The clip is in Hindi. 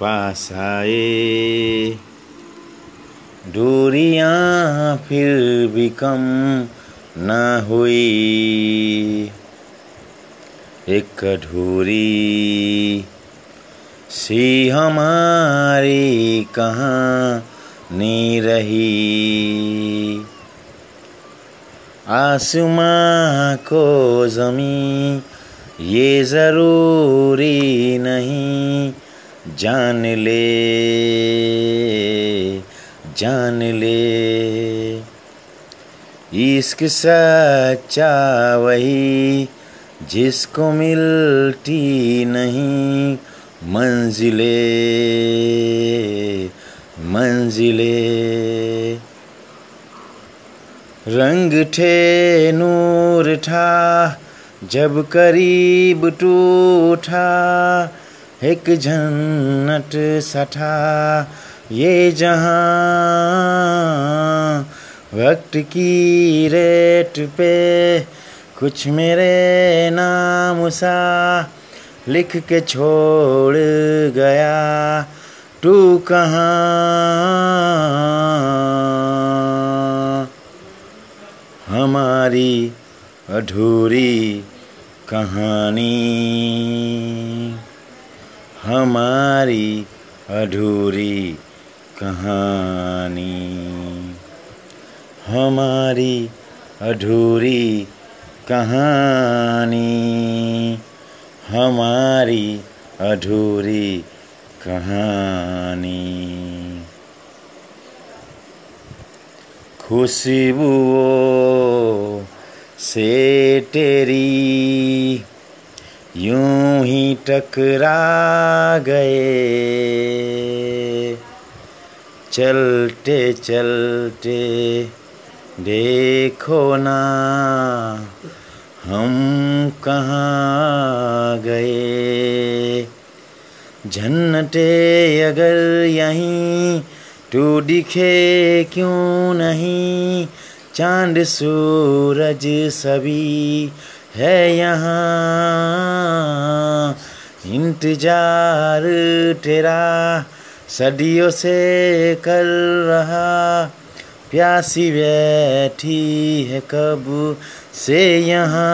पास आए। दूरियां फिर भी कम ना हुई, एक अधूरी सी हमारी कहानी रही। आसमां को ज़मीं ये ज़रूरी नहीं, जान ले इश्क सच्चा वही जिसको मिलती नहीं मंजिले। रंग थे नूर था जब करीब टूटा, एक जन्नत सठा ये जहां। वक्त की रेत पे कुछ मेरे नाम सा लिख के छोड़ गया तू कहाँ। हमारी अधूरी कहानी, हमारी अधूरी कहानी, हमारी अधूरी कहानी, हमारी अधूरी कहानी। खुशबुओं से तेरी यूं ही टकरा गए, चलते चलते देखो ना हम कहाँ गए। जन्नते अगर यहीं तू दिखे क्यों नहीं, चांद सूरज सभी है यहाँ। इंतजार तेरा सदियों से कर रहा, प्यासी बैठी है कब से यहाँ।